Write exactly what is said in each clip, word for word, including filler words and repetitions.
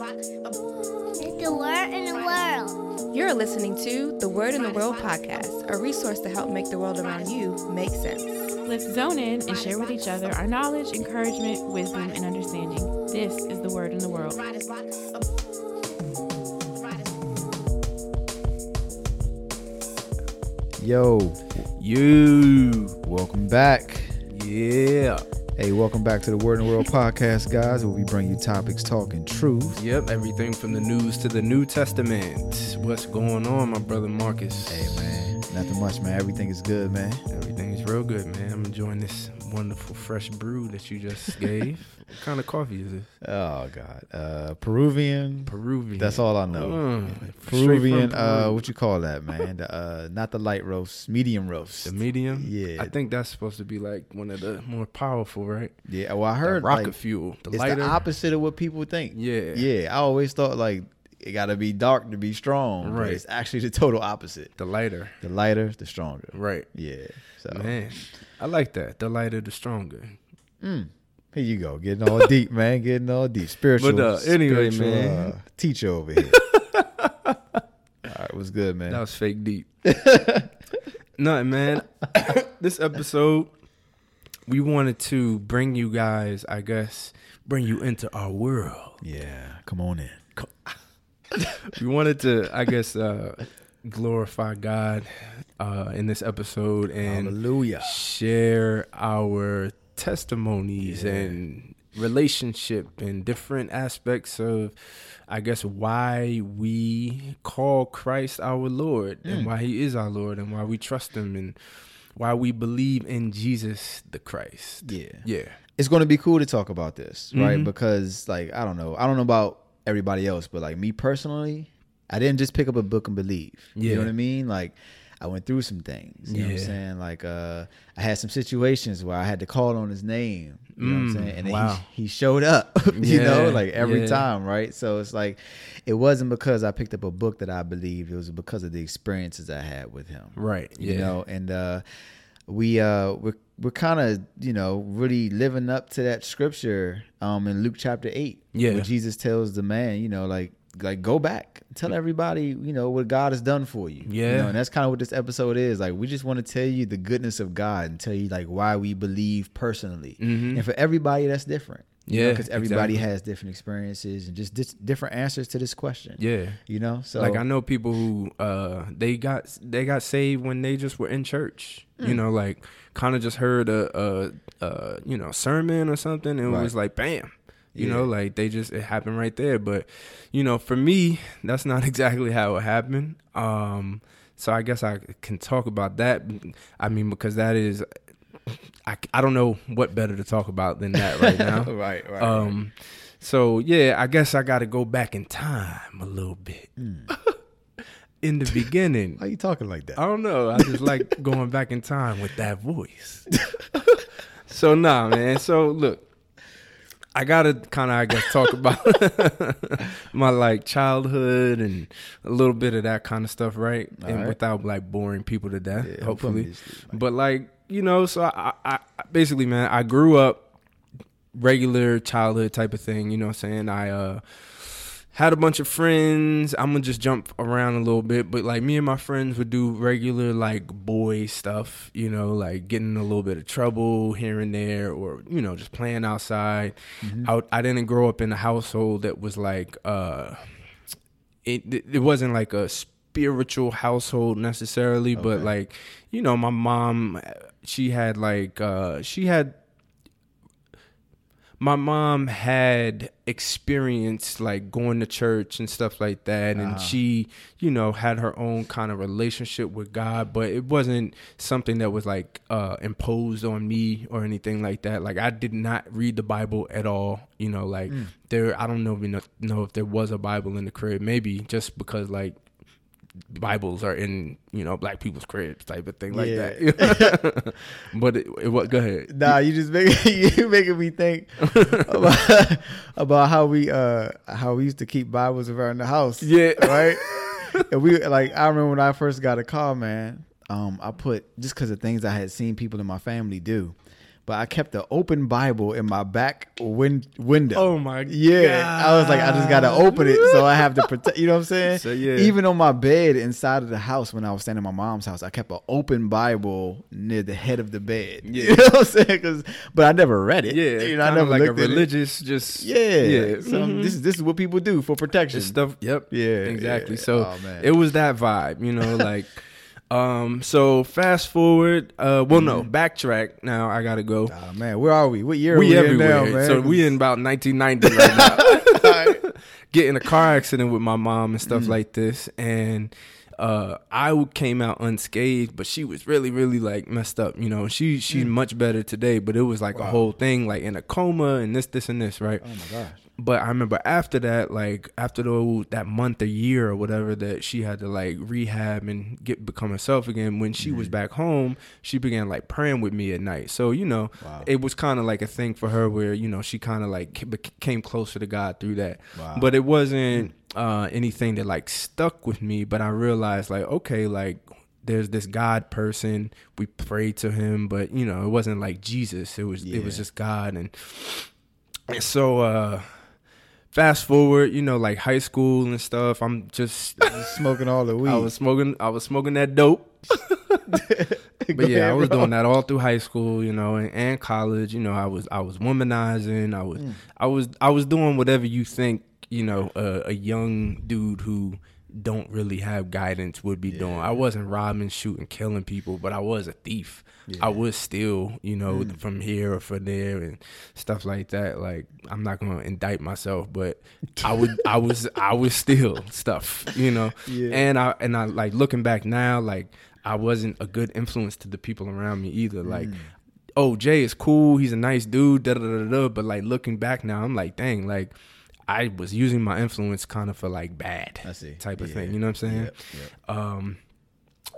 It's the Word in the World. You're listening to The Word in the World podcast, a resource to help make the world around you make sense. Let's zone in and share with each other our knowledge, encouragement, wisdom, and understanding. This is The Word in the World. Yo. You. Welcome back. Yeah. Hey, welcome back to the Word in the World podcast, guys, where we bring you topics talking truth. Yep, everything from the news to the New Testament. What's going on, my brother Marcus? Hey, man, nothing much, man. Everything is good, man. Everything is real good, man. I'm enjoying this wonderful fresh brew that you just gave. What kind of coffee is this? Oh, God. Uh, Peruvian. Peruvian. That's all I know. Uh, Peruvian. Peru. Uh, what you call that, man? The, uh, not the light roast, medium roast. The medium? Yeah. I think that's supposed to be like one of the more powerful, right? Yeah. Well, I heard the rocket like, fuel. The it's lighter. The opposite of what people think. Yeah. Yeah. I always thought like it got to be dark to be strong. Right. But it's actually the total opposite. The lighter. The lighter, the stronger. Right. Yeah. So. Man. I like that. The lighter, the stronger. Mm. Here you go. Getting all deep, man. Getting all deep. Spiritual. But uh, anyway, spiritual, man. Uh, teacher over here. All right. What's good, man? That was fake deep. Nothing, man. This episode, we wanted to bring you guys, I guess, bring you into our world. Yeah. Come on in. Come. We wanted to, I guess, uh, glorify God uh, in this episode and Hallelujah. Share our testimonies yeah. and relationship and different aspects of, I guess, why we call Christ our Lord mm. and why he is our Lord and why we trust him and why we believe in Jesus the Christ. Yeah. Yeah. It's going to be cool to talk about this, right? Mm-hmm. Because, like, I don't know. I don't know about everybody else, but, like, me personally, I didn't just pick up a book and believe. You yeah. know what I mean? Like, I went through some things. You yeah. know what I'm saying? Like, uh, I had some situations where I had to call on his name. You mm, know what I'm saying? And then wow. he, he showed up, you yeah, know, like every yeah. time, right? So it's like, it wasn't because I picked up a book that I believed. It was because of the experiences I had with him. Right. Yeah. You know, and uh, we, uh, we're, we're kind of, you know, really living up to that scripture um, in Luke chapter eight, yeah. where Jesus tells the man, you know, like, like go back, tell everybody, you know, what God has done for you. Yeah. You know, and that's kind of what this episode is. Like, we just want to tell you the goodness of God and tell you like why we believe personally. Mm-hmm. And for everybody, that's different. Yeah. Because you know, everybody exactly. has different experiences and just dis- different answers to this question. Yeah. You know, so like I know people who uh, they got they got saved when they just were in church. Mm. You know, like kind of just heard a, a, a you know sermon or something and right. it was like bam. You yeah. know, like they just, it happened right there. But, you know, for me, that's not exactly how it happened. Um, so I guess I can talk about that. I mean, because that is, I, I don't know what better to talk about than that right now. right, right, um, right. So, yeah, I guess I got to go back in time a little bit. Mm. In the beginning. Why are you talking like that? I don't know. I just like going back in time with that voice. So, nah, man. So, look. I gotta kind of, I guess, talk about my like childhood and a little bit of that kind of stuff, right? All and right. without like boring people to death, yeah, hopefully. But like, you know, so I, I, I basically, man, I grew up regular childhood type of thing. You know what I'm saying? I uh, had a bunch of friends. I'm gonna just jump around a little bit, but like me and my friends would do regular like boy stuff, you know, like getting in a little bit of trouble here and there, or you know, just playing outside. Mm-hmm. I, I didn't grow up in a household that was like uh, it. It wasn't like a spiritual household necessarily, okay. but like you know, my mom, she had like uh, she had. My mom had experienced like going to church and stuff like that. And uh-huh. she, you know, had her own kind of relationship with God, but it wasn't something that was like uh, imposed on me or anything like that. Like I did not read the Bible at all. You know, like mm. there, I don't know, you know if there was a Bible in the crib, maybe just because like Bibles are in, you know, black people's cribs type of thing like yeah. that. But it, it, what? Go ahead. Nah, you just make, you making me think about, about how we uh how we used to keep Bibles around the house. Yeah, right. And we like I remember when I first got a car, man. Um, I put just because of things I had seen people in my family do. but I kept the open Bible in my back win- window. Oh my God. Yeah. I was like, I just got to open it so I have to protect, you know what I'm saying? So, yeah. Even on my bed inside of the house when I was staying in my mom's house, I kept an open Bible near the head of the bed. Yeah. You know what I'm saying? 'Cause, but I never read it. Yeah. You know, I never like looked a at religious, it. Just. Yeah. yeah. Mm-hmm. So this, this is what people do for protection. This stuff. Yep. Yeah. Exactly. Yeah. So oh, man. It was that vibe, you know, like. Um, so fast forward, uh, well, no, backtrack. Now I gotta go. Oh man, where are we? What year are we, we everywhere. in now, man? So we in about nineteen ninety right now. Right. Get in a car accident with my mom and stuff mm. like this. And, uh, I came out unscathed, but she was really, really like messed up. You know, she, she's mm. much better today, but it was like wow. a whole thing, like in a coma and this, this, and this, right? Oh my gosh. But I remember after that, like after the, that month or year or whatever that she had to like rehab and get become herself again, when she mm-hmm. was back home, she began like praying with me at night. So, you know, wow. it was kind of like a thing for her where, you know, she kind of like came closer to God through that. Wow. But it wasn't uh, anything that like stuck with me. But I realized like, okay, like there's this God person. We prayed to him, but, you know, it wasn't like Jesus. It was yeah. it was just God. And, and so... uh fast forward, you know, like high school and stuff. I'm just smoking all the weed. I was smoking. I was smoking that dope. But yeah, I was doing that all through high school, you know, and, and college. You know, I was I was womanizing. I was mm. I was I was doing whatever you think, you know, uh, a young dude who don't really have guidance would be yeah. doing. I wasn't robbing, shooting, killing people, but I was a thief. Yeah. I would steal, you know, mm. from here or from there and stuff like that. Like, I'm not gonna indict myself, but I would, I was, I would steal stuff, you know. Yeah. And I, and I like looking back now, like I wasn't a good influence to the people around me either. Like, mm. oh, Jay is cool, he's a nice dude, da da da da. But like looking back now, I'm like, dang, like. I was using my influence kind of for like bad type of yeah. thing. You know what I'm saying? Yep, yep. Um,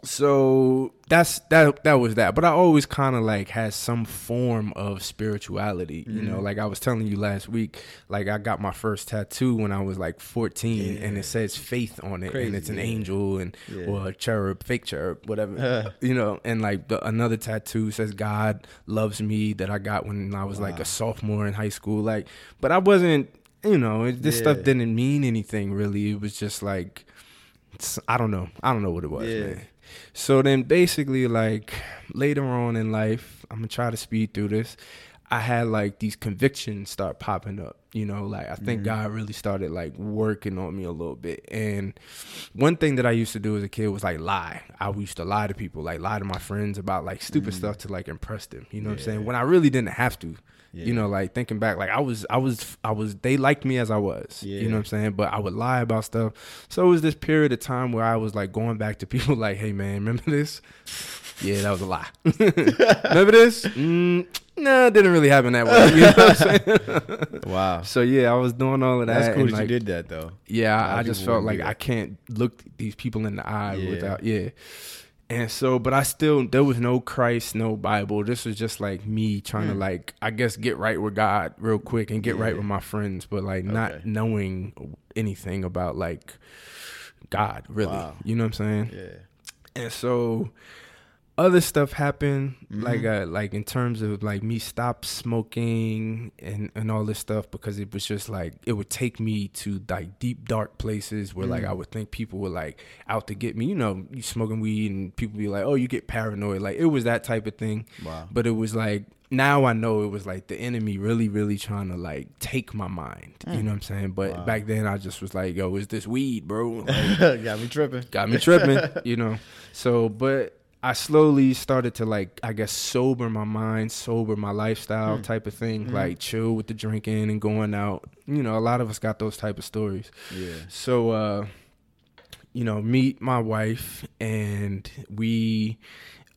so that's that. That was that. But I always kind of like had some form of spirituality. Mm. You know, like I was telling you last week, like I got my first tattoo when I was like fourteen, yeah. and it says faith on it, Crazy, and it's an yeah. angel and yeah. or a cherub, fake cherub, whatever. You know, and like the, another tattoo says God loves me that I got when I was wow. like a sophomore in high school. Like, but I wasn't. You know, this yeah. stuff didn't mean anything really. It was just like, I don't know. I don't know what it was, yeah. man. So then basically like later on in life, I'm going to try to speed through this. I had like these convictions start popping up, you know, like I think mm. God really started like working on me a little bit. And one thing that I used to do as a kid was like lie. I used to lie to people, like lie to my friends about like stupid mm. stuff to like impress them. You know yeah. what I'm saying? When I really didn't have to. Yeah. You know, like thinking back, like I was, I was, I was, they liked me as I was, yeah. you know what I'm saying? But I would lie about stuff. So it was this period of time where I was like going back to people like, hey man, remember this? Yeah, that was a lie. Remember this? Mm, nah, it didn't really happen that way. You know what I'm saying? Wow. So yeah, I was doing all of that. That's cool that like, you did that though. Yeah, I just felt like I can't look these people in the eye yeah. without, yeah. And so, but I still, there was no Christ, no Bible. This was just like me trying mm. to like, I guess, get right with God real quick and get yeah. right with my friends, but like okay. not knowing anything about like God really. Wow. You know what I'm saying? Yeah. And so other stuff happened mm-hmm. like, uh, like in terms of like me stop smoking and, and all this stuff, because it was just like, it would take me to like deep, dark places where mm. like, I would think people were like out to get me, you know, you smoking weed and people be like, oh, you get paranoid. Like it was that type of thing. Wow. But it was like, now I know it was like the enemy really, really trying to like take my mind. Mm. You know what I'm saying? But wow. back then I just was like, yo, is this weed, bro? Like, got me tripping. Got me tripping, you know? So, but I slowly started to like, I guess, sober my mind, sober my lifestyle mm. type of thing, mm. like chill with the drinking and going out. You know, a lot of us got those type of stories. Yeah. So, uh, you know, meet my wife and we,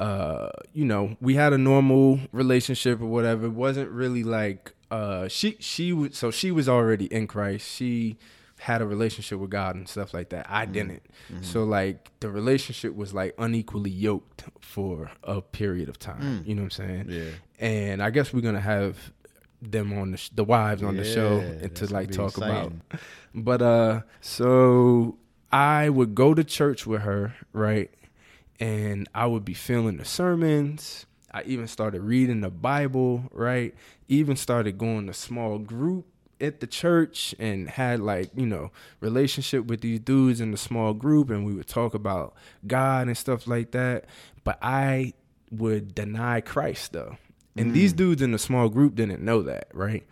uh, you know, we had a normal relationship or whatever. It wasn't really like, uh, she, she was, so she was already in Christ. She had a relationship with God and stuff like that. I mm-hmm. didn't. Mm-hmm. So like the relationship was like unequally yoked for a period of time. Mm. You know what I'm saying? Yeah. And I guess we're going to have them on the, sh- the wives on yeah, the show and to like talk exciting. about. But, uh, so I would go to church with her. Right. And I would be feeling the sermons. I even started reading the Bible, right? Even started going to small group at the church and had, like, you know, relationship with these dudes in the small group, and we would talk about God and stuff like that. But I would deny Christ, though. And mm. these dudes in the small group didn't know that, right?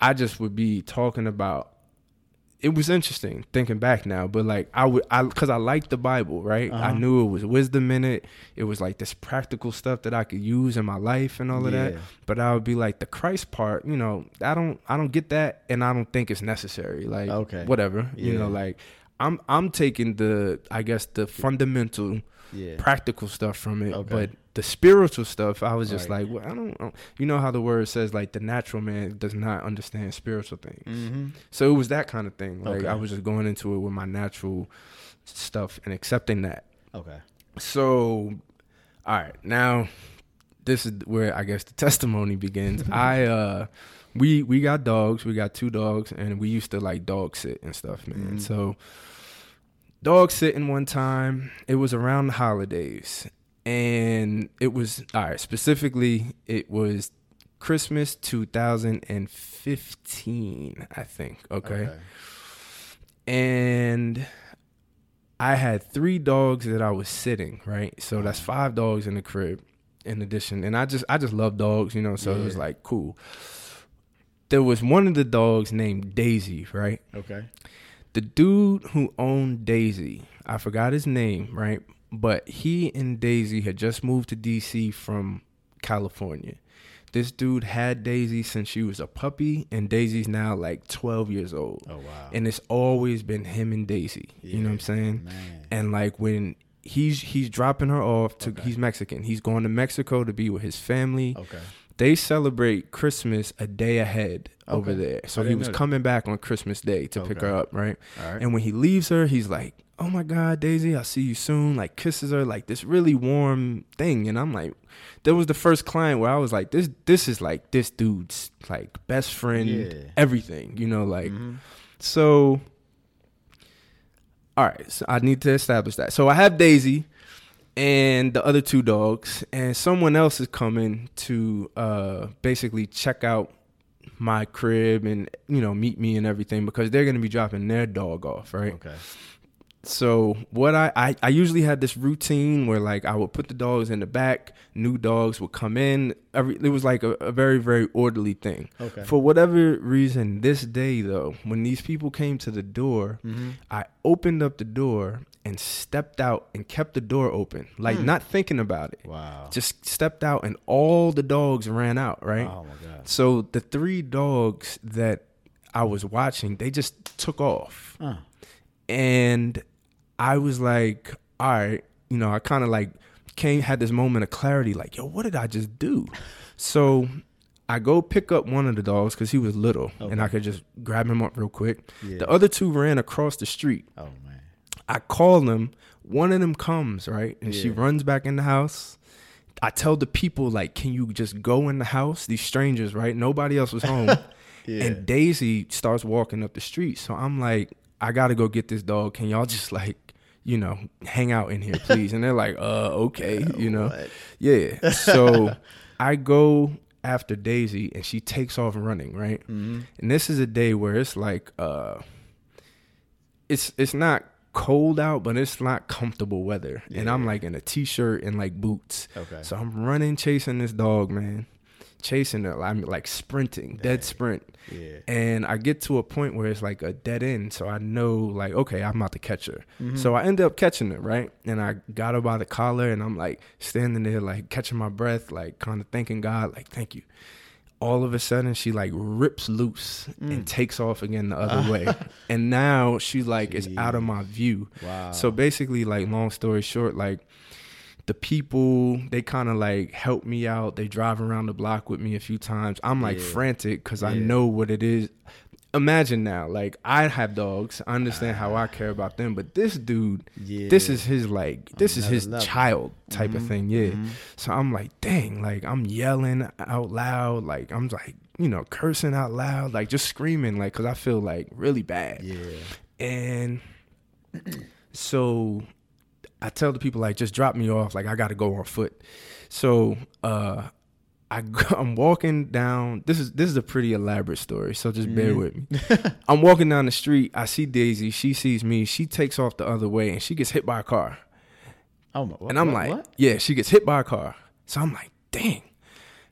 I just would be talking about, it was interesting thinking back now, but like I would, I, cause I liked the Bible, right? Uh-huh. I knew it was wisdom in it. It was like this practical stuff that I could use in my life and all of yeah. that. But I would be like, the Christ part, you know, I don't, I don't get that. And I don't think it's necessary. Like, okay. whatever, yeah. you know, like I'm, I'm taking the, I guess the fundamental yeah. practical stuff from it, okay. but the spiritual stuff, I was just right. like, well, I don't, I don't, you know how the word says, like, the natural man does not understand spiritual things. Mm-hmm. So it was that kind of thing. Like, okay. I was just going into it with my natural stuff and accepting that. Okay. So, all right. Now, this is where I guess the testimony begins. I, uh, we, we got dogs. We got two dogs, and we used to, like, dog sit and stuff, man. Mm-hmm. So, dog sitting one time, it was around the holidays. And it was, all right, specifically, it was Christmas two thousand fifteen, I think, okay? okay? And I had three dogs that I was sitting, right? So that's five dogs in the crib in addition. And I just I just love dogs, you know, so yeah. it was like, cool. There was one of the dogs named Daisy, right? Okay. The dude who owned Daisy, I forgot his name, right? But he and Daisy had just moved to D C from California. This dude had Daisy since she was a puppy, and Daisy's now like twelve years old. Oh, wow. And it's always been him and Daisy. Yeah, you know what I'm saying? Man. And like when he's he's dropping her off, to okay. he's Mexican. He's going to Mexico to be with his family. Okay. They celebrate Christmas a day ahead okay. over there. So he was coming back on Christmas Day to okay. pick her up, right? All right? And when he leaves her, he's like, oh my God, Daisy, I'll see you soon. Like, kisses her, like this really warm thing. And I'm like, that was the first client where I was like, this this is like this dude's like best friend, yeah. everything, you know, like, mm-hmm. so, all right, so I need to establish that. So I have Daisy and the other two dogs, and someone else is coming to uh, basically check out my crib and, you know, meet me and everything, because they're going to be dropping their dog off, right? Okay. So what I, I, I usually had this routine where, like, I would put the dogs in the back, new dogs would come in. Every, it was like a, a very, very orderly thing. Okay. For whatever reason, this day, though, when these people came to the door, mm-hmm. I opened up the door and stepped out and kept the door open, like mm. not thinking about it. Wow. Just stepped out, and all the dogs ran out, right? Oh, my God. So the three dogs that I was watching, they just took off. Huh. And I was like, all right, you know, I kind of like came, had this moment of clarity, like, yo, what did I just do? So I go pick up one of the dogs because he was little, okay. and I could just grab him up real quick. Yeah. The other two ran across the street. Oh, man. I call them. One of them comes, right? And yeah. she runs back in the house. I tell the people, like, can you just go in the house? These strangers, right? Nobody else was home. yeah. And Daisy starts walking up the street. So I'm like, I got to go get this dog. Can y'all just, like, you know, hang out in here, please? And they're like, uh, okay, yeah, you know. What? Yeah. So I go after Daisy, and she takes off running, right? Mm-hmm. And this is a day where it's like, uh, it's it's not cold out, but it's not comfortable weather, yeah. and I'm like in a t-shirt and like boots. Okay. So I'm running, chasing this dog, man, chasing her. I'm like sprinting, Dang. dead sprint. Yeah. And I get to a point where it's like a dead end, so I know, like, okay, I'm about to catch her. Mm-hmm. So I end up catching her, right? And I got her by the collar, and I'm like standing there, like catching my breath, like kind of thanking God, like, thank you. All of a sudden, she like rips loose mm. and takes off again the other way. And now she like Jeez. is out of my view. Wow. So basically, like, long story short, like the people, they kind of like help me out. They drive around the block with me a few times. I'm like yeah. frantic because yeah. I know what it is. Imagine now, like, I have dogs. I understand how I care about them, but this dude, yeah. this is his, like, this is his child type mm-hmm. of thing, yeah. Mm-hmm. So I'm like, dang, like, I'm yelling out loud, like, I'm, like, you know, cursing out loud, like, just screaming, like, because I feel, like, really bad. Yeah. And so I tell the people, like, just drop me off. Like, I got to go on foot. So uh, I, I'm walking down. This is this is a pretty elaborate story, so just bear mm. with me. I'm walking down the street. I see Daisy. She sees me. She takes off the other way, and she gets hit by a car. Oh my! What, and I'm what, like, what? yeah, she gets hit by a car. So I'm like, dang.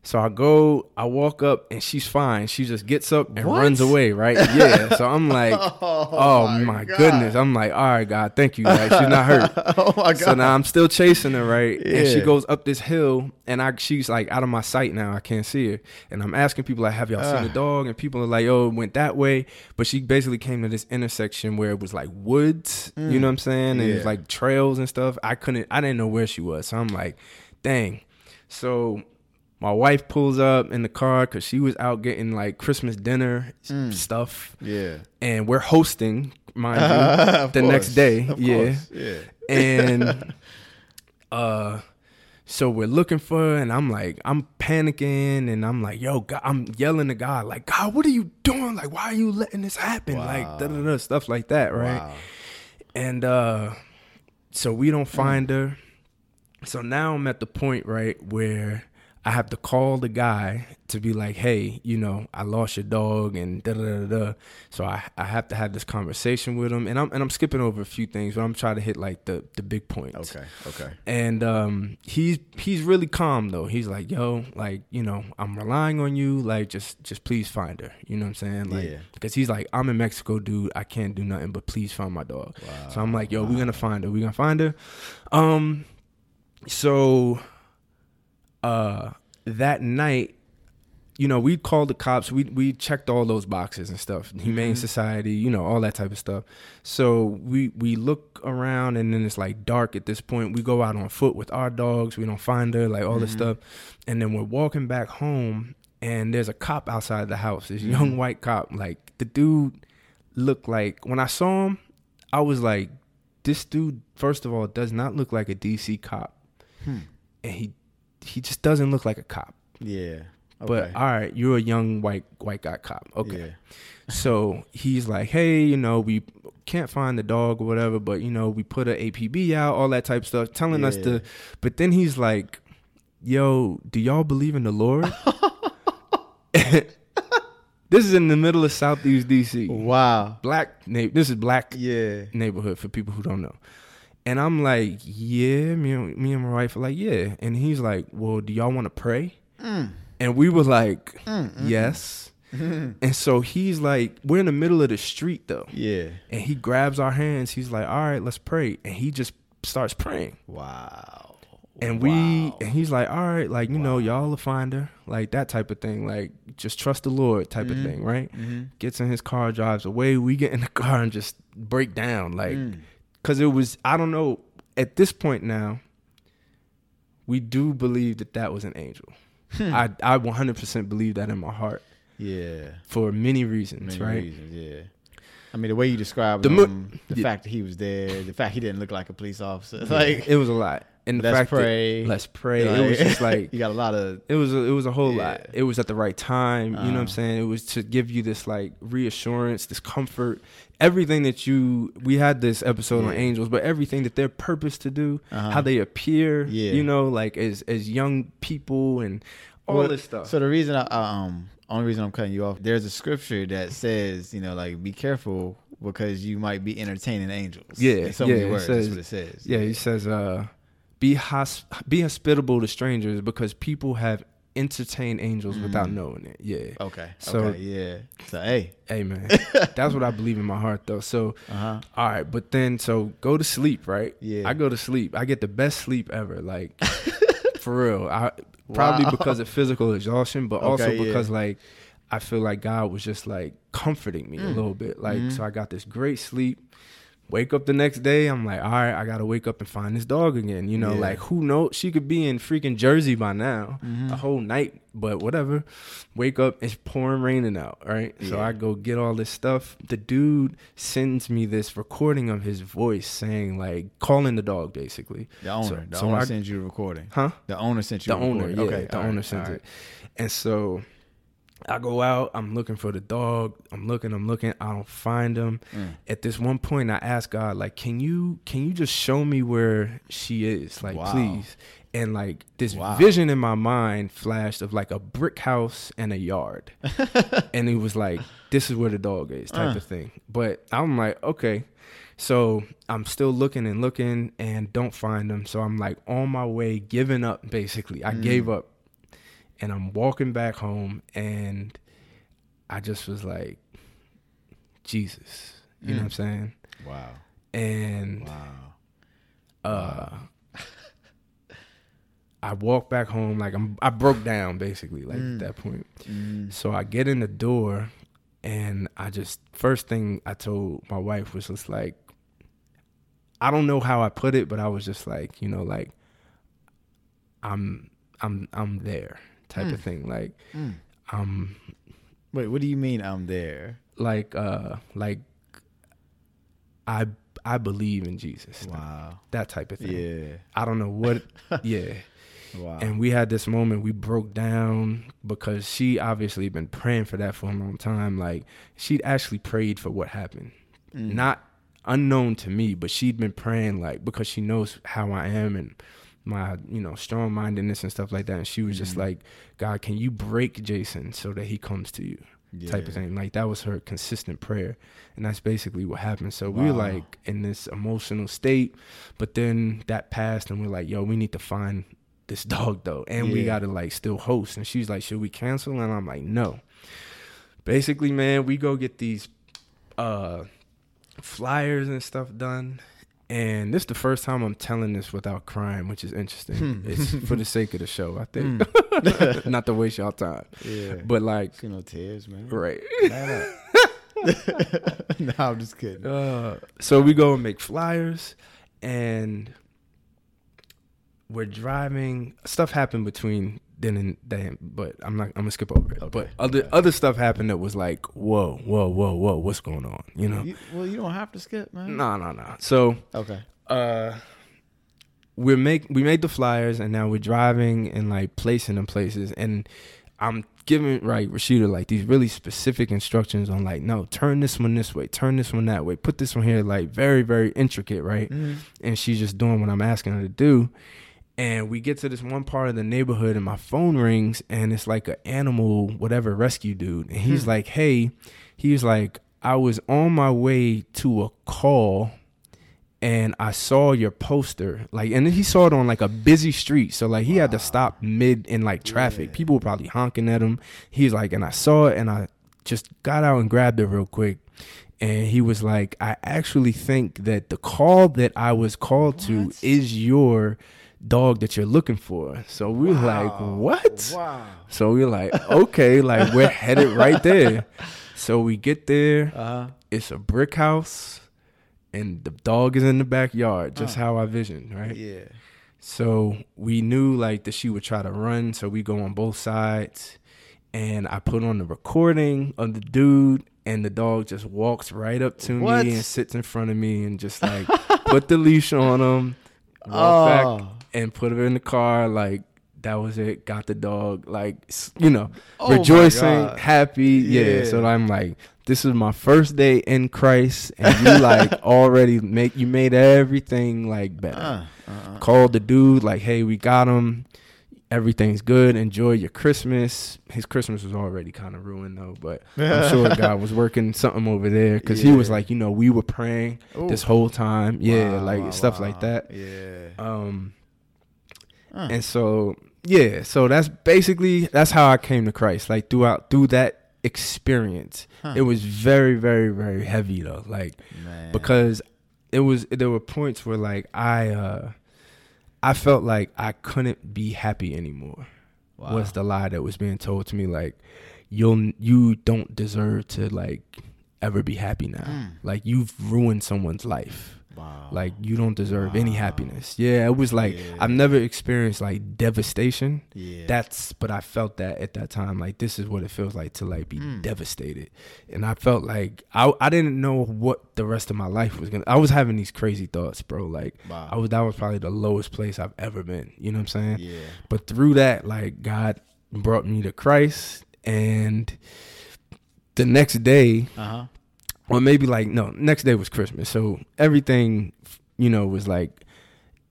So I go, I walk up, and she's fine. She just gets up and what? runs away, right? Yeah. So I'm like, oh, oh my, my goodness. I'm like, all right, God, thank you. Like, she's not hurt. Oh my God. So now I'm still chasing her, right? Yeah. And she goes up this hill, and I she's like out of my sight now. I can't see her. And I'm asking people, like, have y'all uh. seen the dog? And people are like, oh, it went that way. But she basically came to this intersection where it was like woods, mm. you know what I'm saying? And yeah. it was like trails and stuff. I couldn't, I didn't know where she was. So I'm like, dang. So my wife pulls up in the car because she was out getting, like, Christmas dinner mm. stuff. Yeah. And we're hosting, mind uh, you, the course. next day. Of yeah. Course. Yeah. And uh, so we're looking for her, and I'm, like, I'm panicking, and I'm, like, yo, God, I'm yelling to God, like, God, what are you doing? Like, why are you letting this happen? Wow. Like, da-da-da, stuff like that, right? Wow. And uh, so we don't find mm. her. So now I'm at the point, right, where I have to call the guy to be like, hey, you know, I lost your dog and da da da da. So I, I have to have this conversation with him. And I'm and I'm skipping over a few things, but I'm trying to hit like the, the big points. Okay, okay. And um, he's he's really calm though. He's like, yo, like, you know, I'm relying on you. Like, just just please find her. You know what I'm saying? Like, yeah. Because he's like, I'm in Mexico, dude. I can't do nothing, but please find my dog. Wow. So I'm like, yo, wow. we're going to find her. We're going to find her. Um, so... Uh, that night, you know, we called the cops. We we checked all those boxes and stuff. Humane mm-hmm. Society, you know, all that type of stuff. So we we look around, and then it's like dark at this point. We go out on foot with our dogs. We don't find her, like all mm-hmm. this stuff. And then we're walking back home, and there's a cop outside the house. This young mm-hmm. white cop. Like, the dude looked like, when I saw him, I was like, this dude, first of all, does not look like a D C cop, hmm. and he. He just doesn't look like a cop. Yeah. Okay. But all right, you're a young white white guy cop. Okay. Yeah. So he's like, hey, you know, we can't find the dog or whatever, but, you know, we put an A P B out, all that type of stuff, telling yeah. us to. But then he's like, yo, do y'all believe in the Lord? This is in the middle of Southeast D C. Wow. Black na- This is black yeah. neighborhood for people who don't know. And I'm like, yeah, me and, me and my wife are like, yeah. And he's like, well, do y'all want to pray? Mm. And we were like, mm, mm, yes. Mm. And so he's like, we're in the middle of the street, though. Yeah. And he grabs our hands. He's like, all right, let's pray. And he just starts praying. Wow. And we wow. and he's like, all right, like, you wow. know, y'all will find her. Like, that type of thing. Like, just trust the Lord type mm-hmm. of thing, right? Mm-hmm. Gets in his car, drives away. We get in the car and just break down, like, mm. because it was, I don't know, at this point now, we do believe that that was an angel. Hmm. I, I one hundred percent believe that in my heart. Yeah. For many reasons, many right? Many reasons, yeah. I mean, the way you described the him, mo- the yeah. fact that he was there, the fact he didn't look like a police officer. Yeah. Like, it was a lot. And the fact pray. that let's pray. Like, it was just like. You got a lot of. It was a, it was a whole yeah. lot. It was at the right time. Uh-huh. You know what I'm saying? It was to give you this like reassurance, this comfort. Everything that you. We had this episode yeah. on angels, but everything that they're purposed to do, uh-huh. how they appear, yeah. you know, like as, as young people and all well, this stuff. So the reason I. um only reason I'm cutting you off, there's a scripture that says, you know, like, be careful because you might be entertaining angels. Yeah. In so yeah, many words. Says, that's what it says. Yeah, it says. uh Be hosp- be hospitable to strangers because people have entertained angels mm. without knowing it. Yeah. Okay. So, okay. Yeah. So, hey. Hey, man. That's what I believe in my heart, though. So, uh-huh. all right. But then, so go to sleep, right? Yeah. I go to sleep. I get the best sleep ever. Like, for real. I Probably wow. because of physical exhaustion, but okay, also because, yeah. like, I feel like God was just, like, comforting me mm. a little bit. Like, mm-hmm. so I got this great sleep. Wake up the next day, I'm like, all right, I got to wake up and find this dog again. You know, yeah. like, who knows? She could be in freaking Jersey by now, mm-hmm. the whole night, but whatever. Wake up, it's pouring raining out, right? Yeah. So I go get all this stuff. The dude sends me this recording of his voice saying, like, calling the dog, basically. The owner. So, the so owner I, sends you the recording. Huh? The owner sent you the, the owner, recording. Yeah, okay, the owner right, sends right. it. And so I go out, I'm looking for the dog. I'm looking, I'm looking, I don't find him. Mm. At this one point, I asked God, like, can you can you just show me where she is? Like, wow. Please. And like this wow. vision in my mind flashed of like a brick house and a yard. And it was like, this is where the dog is type uh. of thing. But I'm like, okay. So I'm still looking and looking and don't find him. So I'm like on my way, giving up basically. I mm. gave up. And I'm walking back home, and I just was like, Jesus, you mm. know what I'm saying? Wow. And wow. Uh, wow. I walked back home, like I'm, I broke down basically, like mm. at that point. Mm. So I get in the door, and I just, first thing I told my wife was just like, I don't know how I put it, but I was just like, you know, like, I'm, I'm, I'm there. Type mm. of thing, like, mm. um, wait, what do you mean I'm there? Like, uh, like, I I believe in Jesus. Wow, like, that type of thing. Yeah, I don't know what. Yeah, wow. And we had this moment. We broke down because she obviously been praying for that for a long time. Like, she'd actually prayed for what happened, mm. not unknown to me, but she'd been praying like because she knows how I am and my, you know, strong-mindedness and stuff like that. And she was just mm-hmm. like, God, can you break Jason so that he comes to you? Yeah. Type of thing. Like, that was her consistent prayer. And that's basically what happened. So wow. we were, like, in this emotional state. But then that passed, and we're like, yo, we need to find this dog, though. And yeah. we got to, like, still host. And she's like, should we cancel? And I'm like, no. Basically, man, we go get these uh, flyers and stuff done. And this is the first time I'm telling this without crying, which is interesting. Hmm. It's for the sake of the show, I think. Hmm. Not to waste y'all time. Yeah. But like, you know, tears, man. Right. No, I'm just kidding. Uh, so we go and make flyers, and we're driving. Stuff happened between then and then, but I'm not. I'm gonna skip over it. Okay. But other okay. other stuff happened that was like, whoa, whoa, whoa, whoa, what's going on? You know. You, well, you don't have to skip, man. No, no, no. So okay, uh, we make we made the flyers, and now we're driving and like placing them places, and I'm giving right Rashida like these really specific instructions on like, no, turn this one this way, turn this one that way, put this one here, like very, very intricate, right? Mm-hmm. And she's just doing what I'm asking her to do. And we get to this one part of the neighborhood, and my phone rings, and it's like an animal, whatever, rescue dude. And he's hmm. like, hey, he's like, I was on my way to a call, and I saw your poster. Like, and then he saw it on like a busy street. So like he wow. had to stop mid in like traffic. Yeah. People were probably honking at him. He's like, and I saw it, and I just got out and grabbed it real quick. And he was like, I actually think that the call that I was called what? to is your dog that you're looking for. So we're wow. like, what? Wow. So we're like, okay, like we're headed right there. So we get there. Uh-huh. It's a brick house, and the dog is in the backyard, just uh-huh. how I visioned, right? Yeah. So we knew like that she would try to run. So we go on both sides, and I put on the recording of the dude, and the dog just walks right up to what? me and sits in front of me and just like put the leash on him, walk oh. back. And put her in the car, like, that was it. Got the dog, like, you know, oh rejoicing, happy. Yeah. yeah. So I'm like, this is my first day in Christ. And you, like, already make, you made everything, like, better. Uh, uh, Called the dude, like, hey, we got him. Everything's good. Enjoy your Christmas. His Christmas was already kind of ruined, though. But I'm sure God was working something over there. Because yeah. he was like, you know, we were praying Ooh. this whole time. Yeah, wow, like, wow, stuff wow. like that. Yeah. Um. Huh. And so, yeah, so that's basically, that's how I came to Christ, like throughout, through that experience. Huh. It was very, very, very heavy though, like, man. Because it was, there were points where like, I, uh, I felt like I couldn't be happy anymore. Wow. Was the lie that was being told to me, like, you'll, you don't deserve to like ever be happy now. Mm. Like you've ruined someone's life. Wow. Like you don't deserve wow. any happiness. Yeah, it was like yeah. I've never experienced like devastation. Yeah. That's but I felt that at that time. Like this is what it feels like to like be mm. devastated. And I felt like I I didn't know what the rest of my life was gonna. I was having these crazy thoughts, bro. Like wow. I was that was probably the lowest place I've ever been. You know what I'm saying? Yeah. But through that, like God brought me to Christ. And the next day, uh-huh. or maybe like, no, next day was Christmas. So everything, you know, was like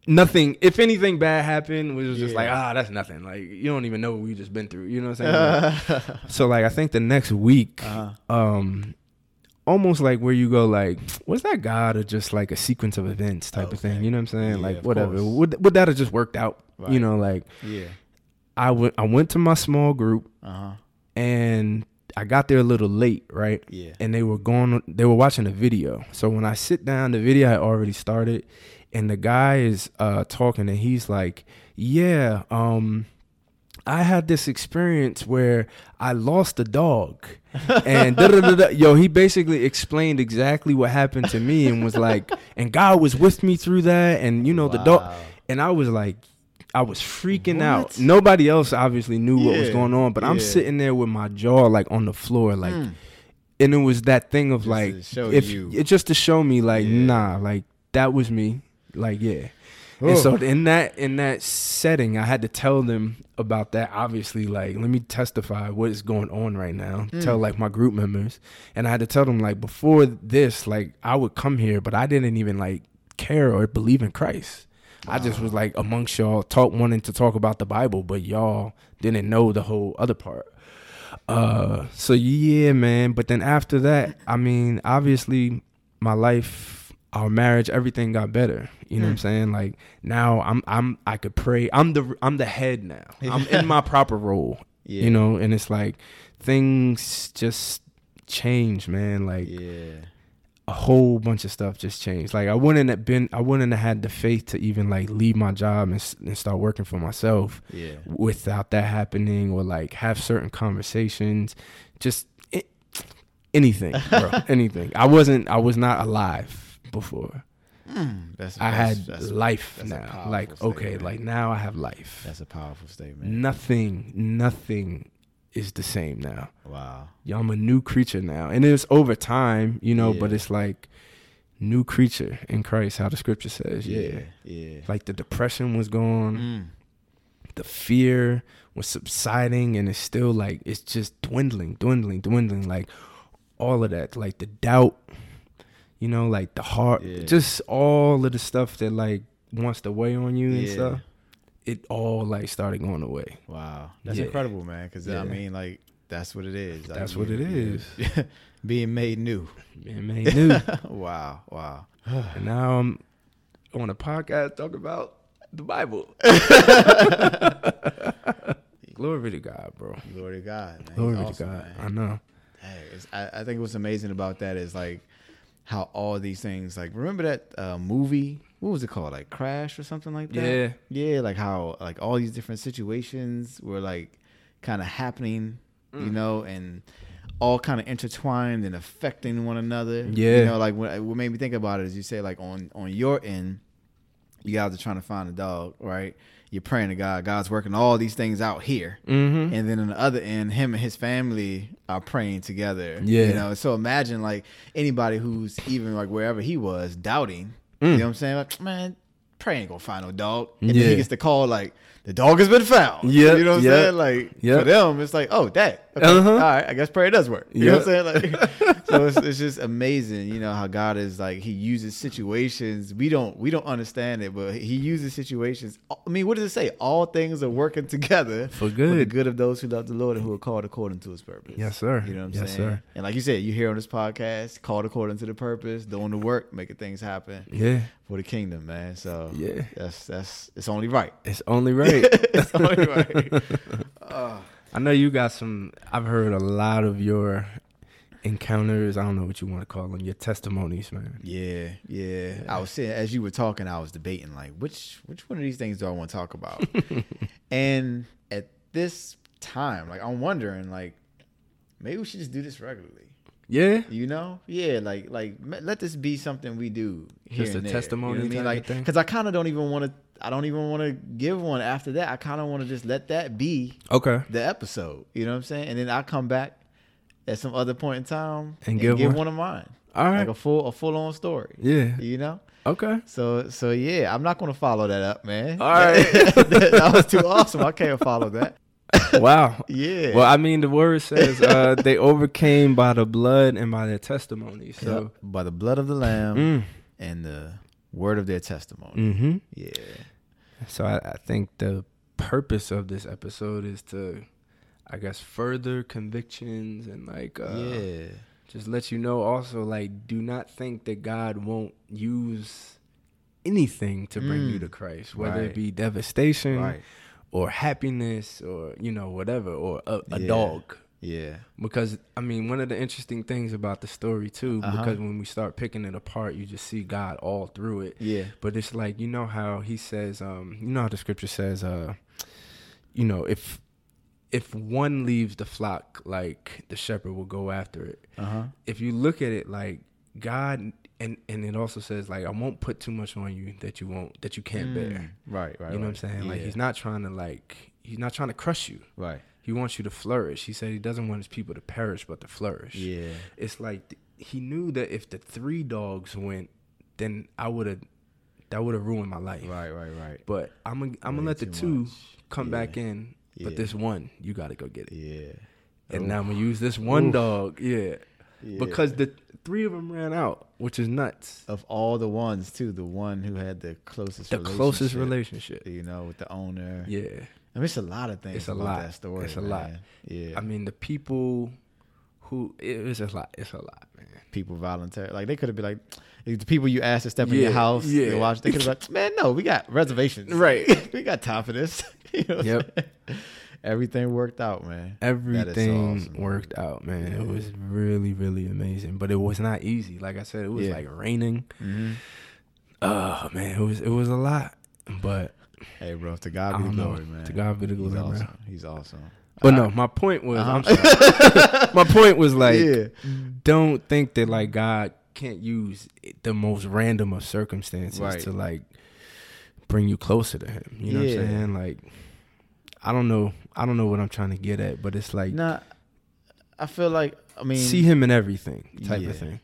nothing. If anything bad happened, we was yeah. just like, ah, that's nothing. Like, you don't even know what we just been through. You know what I'm saying? Like, so like, I think the next week, uh-huh. um, almost like where you go like, was that God or just like a sequence of events type oh, of thing? Man. You know what I'm saying? Yeah, like whatever. Would would that have just worked out? Right. You know, like yeah. I went I went to my small group uh-huh. and I got there a little late, right? Yeah. And they were going they were watching a video. So when I sit down, the video had already started and the guy is uh, talking and he's like, yeah, um, I had this experience where I lost a dog and da, da, da, da. Yo, he basically explained exactly what happened to me and was like, and God was with me through that. And you know, wow. the dog, and I was like, I was freaking what? out. Nobody else obviously knew yeah. what was going on, but yeah. I'm sitting there with my jaw like on the floor, like, mm. and it was that thing of just like, if you. It just to show me like, yeah. nah, like that was me. Like, yeah. Ooh. And so in that in that setting, I had to tell them about that. Obviously, like, let me testify what is going on right now. Mm. Tell like my group members, and I had to tell them like before this, like I would come here, but I didn't even like care or believe in Christ. Wow. I just was like amongst y'all, talk wanting to talk about the Bible, but y'all didn't know the whole other part. Uh, so yeah, man. But then after that, I mean, obviously, my life. Our marriage, everything got better. You know mm. what I'm saying? Like now, I'm, I'm, I could pray. I'm the, I'm the head now. I'm in my proper role. Yeah. You know, and it's like things just change, man. Like yeah. a whole bunch of stuff just changed. Like I wouldn't have been, I wouldn't have had the faith to even like leave my job and, and start working for myself. Yeah. Without that happening, or like have certain conversations, just it, anything, bro, anything. I wasn't, I was not alive. Before mm, that's, I that's, had that's, life that's now like statement. Okay, like now I have life. That's a powerful statement. Nothing nothing is the same now. Wow. Yeah, I'm a new creature now, and it's over time, you know. Yeah. But it's like new creature in Christ, how the scripture says. Yeah. Yeah, like the depression was gone. Mm. The fear was subsiding, and it's still like it's just dwindling dwindling dwindling like all of that, like the doubt. You know, like the heart, yeah. just all of the stuff that like wants to weigh on you and yeah. stuff. It all like started going away. Wow, that's yeah. incredible, man. Because yeah. I mean, like that's what it is. That's I mean, what it is. Being made new. Being made new. Wow, wow. And now I'm on a podcast talking about the Bible. Glory to God, bro. Glory to God. Man. Glory awesome, to God. Man. I know. Hey, it's, I, I think what's amazing about that is like. How all these things, like, remember that uh, movie? What was it called? Like Crash or something like that? Yeah. Yeah, like how, like, all these different situations were, like, kind of happening, mm. you know, and all kind of intertwined and affecting one another. Yeah. You know, like, what, what made me think about it is you say, like, on, on your end, you guys are trying to find a dog, right? You're praying to God. God's working all these things out here. Mm-hmm. And then on the other end, him and his family are praying together. Yeah. You know, so imagine like anybody who's even like wherever he was doubting, mm. you know what I'm saying? Like, man, pray ain't gonna find no dog. And yeah. then he gets the call like, the dog has been found. Yeah. You know what yep. I'm saying? Like yep. for them, it's like, oh, that. Okay. Uh-huh. All right. I guess prayer does work. You yep. know what I'm saying? Like, so it's, it's just amazing, you know, how God is like, he uses situations. We don't, we don't understand it, but he uses situations. I mean, what does it say? All things are working together for good, for the good of those who love the Lord and who are called according to his purpose. Yes, sir. You know what I'm yes, saying? Sir. And like you said, you here on this podcast, called according to the purpose, doing the work, making things happen. Yeah. For the kingdom, man. So yeah, that's, that's, it's only right. It's only right. It's only right. Oh. I know you got some. I've heard a lot of your encounters. I don't know what you want to call them. Your testimonies, man. Yeah, yeah. yeah. I was saying as you were talking, I was debating like which which one of these things do I want to talk about? And at this time, like I'm wondering, like maybe we should just do this regularly. Yeah, you know, yeah, like like let this be something we do here. Just and a there. Testimony, you know what I mean? Like because I kind of don't even want to. I don't even want to give one after that. I kind of want to just let that be okay. the episode. You know what I'm saying? And then I'll come back at some other point in time and, and give, give one. one of mine. All right. Like a full a full on story. Yeah. You know? Okay. So so yeah, I'm not gonna follow that up, man. All right. that, that was too awesome. I can't follow that. Wow. Yeah. Well, I mean, the word says uh, they overcame by the blood and by their testimony. So yep. By the blood of the Lamb mm. and the word of their testimony. Mm-hmm. Yeah. So I, I think the purpose of this episode is to, I guess, further convictions and like uh, yeah. just let you know also, like, do not think that God won't use anything to bring mm. you to Christ, whether right. it be devastation right. or happiness or, you know, whatever, or a, a yeah. dog. Yeah. Because, I mean, one of the interesting things about the story, too, uh-huh. because when we start picking it apart, you just see God all through it. Yeah. But it's like, you know how he says, um, you know how the scripture says, uh, you know, if if one leaves the flock, like the shepherd will go after it. Uh-huh. If you look at it like God, and, and it also says, like, I won't put too much on you that you won't, that you can't mm. bear. Right, right, right. You know what I'm saying? Yeah. Like, he's not trying to, like, he's not trying to crush you. Right. He wants you to flourish. He said he doesn't want his people to perish, but to flourish. Yeah. It's like th- he knew that if the three dogs went, then I would have, that would have ruined my life. Right, right, right. But I'm going I'm to let the two much. come yeah. back in, yeah. but this one, you got to go get it. Yeah. And Oof. now I'm going to use this one Oof. dog. Yeah. yeah. Because the three of them ran out, which is nuts. Of all the ones, too, the one who had the closest the relationship. The closest relationship. You know, with the owner. Yeah. I mean, it's a lot of things. It's a about lot. That story, it's a man. lot. Yeah. I mean, the people who it was a lot. It's a lot, man. People volunteer. Like they could have been like the people you asked to step yeah. in your house. Yeah. To watch. They could have like, man, no, we got reservations. Right. We got time for this. You know what yep. I'm Everything worked out, man. Everything awesome, worked man. out, man. Yeah. It was really, really amazing, but it was not easy. Like I said, it was yeah. like raining. Mm-hmm. Oh man, it was it was a lot, but. Hey, bro, to God be the glory, man. To God be the glory, man. He's awesome. He's awesome. But uh, no, my point was, uh-huh. I'm sorry. My point was like, yeah. don't think that like God can't use the most random of circumstances right. to like bring you closer to him. You know yeah. what I'm saying? Like, I don't know. I don't know what I'm trying to get at, but it's like. Nah, I feel like, I mean. See him in everything type yeah. of thing.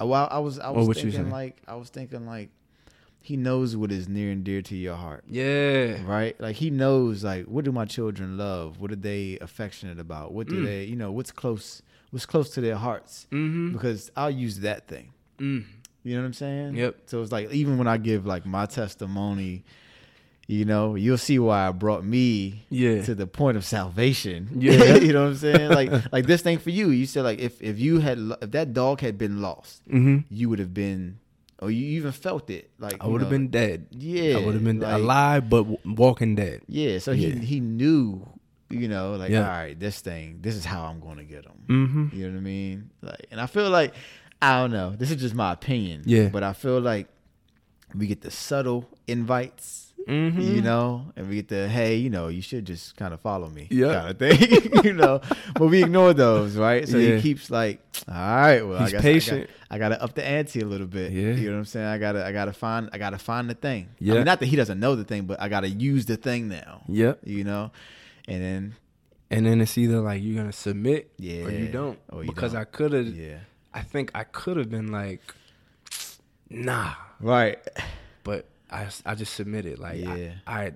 Well, I was, I was thinking like, I was thinking like. He knows what is near and dear to your heart. Yeah. Right? Like, he knows, like, what do my children love? What are they affectionate about? What do mm. they, you know, what's close what's close to their hearts? Mm-hmm. Because I'll use that thing. Mm. You know what I'm saying? Yep. So it's like, even when I give, like, my testimony, you know, you'll see why I brought me yeah. to the point of salvation. Yeah. You know what I'm saying? Like, like this thing for you. You said, like, if, if you had, if that dog had been lost, mm-hmm. you would have been... Or you even felt it. Like I would have been dead. Yeah. I would have been like, alive, but w- walking dead. Yeah. So yeah. he he knew, you know, like, yeah. all right, this thing, this is how I'm going to get him. Mm-hmm. You know what I mean? Like, and I feel like, I don't know, this is just my opinion. Yeah. But I feel like we get the subtle invites, mm-hmm. you know, and we get the, hey, you know, you should just kind of follow me yep. kind of thing, you know. But we ignore those, right? So yeah. he keeps like, all right, well, He's I guess patient. I got, I gotta up the ante a little bit. Yeah. You know what I'm saying? I gotta I gotta find I gotta find the thing. Yeah. I mean, not that he doesn't know the thing, but I gotta use the thing now. Yep. You know? And then And then it's either like you're gonna submit yeah, or you don't. Or you because don't. I could have yeah. I think I could have been like, nah. Right. But I, I just submitted. Like yeah. I, I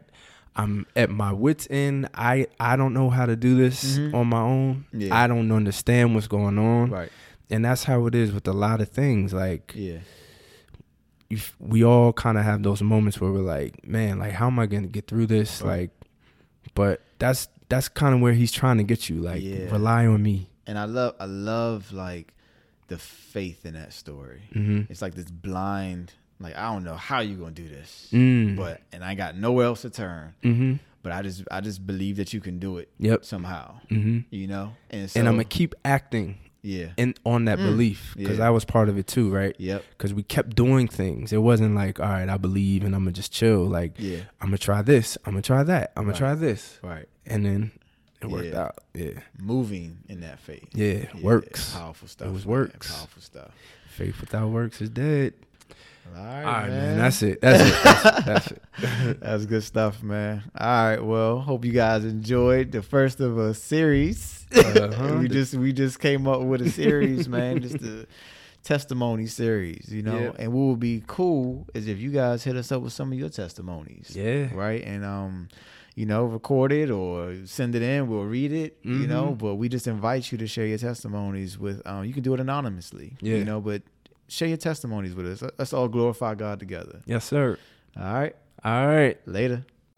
I'm at my wit's end. I, I don't know how to do this mm-hmm. on my own. Yeah. I don't understand what's going on. Right. And that's how it is with a lot of things. Like, yeah. you, we all kind of have those moments where we're like, man, like, how am I going to get through this? Right. Like, but that's that's kind of where he's trying to get you. Like, yeah. rely on me. And I love, I love like, the faith in that story. Mm-hmm. It's like this blind, like, I don't know how you're going to do this. Mm. But, and I got nowhere else to turn. Mm-hmm. But I just, I just believe that you can do it yep. somehow. Mm-hmm. You know? And, so, and I'm going to keep acting. Yeah. And on that mm. belief, because yeah. I was part of it too, right? Yep. Because we kept doing things. It wasn't like, all right, I believe and I'm going to just chill. Like, yeah. I'm going to try this. I'm going to try that. I'm going right. to try this. Right. And then it worked yeah. out. Yeah. Moving in that faith. Yeah. yeah. Works. Powerful stuff. It was works. Man. Powerful stuff. Faith without works is dead. All right, All right man. man. That's it. That's it. That's it. That's, it. That's, it. That's good stuff, man. All right. Well, hope you guys enjoyed the first of a series. Uh-huh. we just we just came up with a series, man. Just a testimony series, you know. Yep. And what would be cool is if you guys hit us up with some of your testimonies. Yeah. Right. And um, you know, record it or send it in. We'll read it, mm-hmm. you know, but we just invite you to share your testimonies with, um, you can do it anonymously, yeah. you know, but share your testimonies with us. Let's all glorify God together. Yes, sir. All right. All right. Later.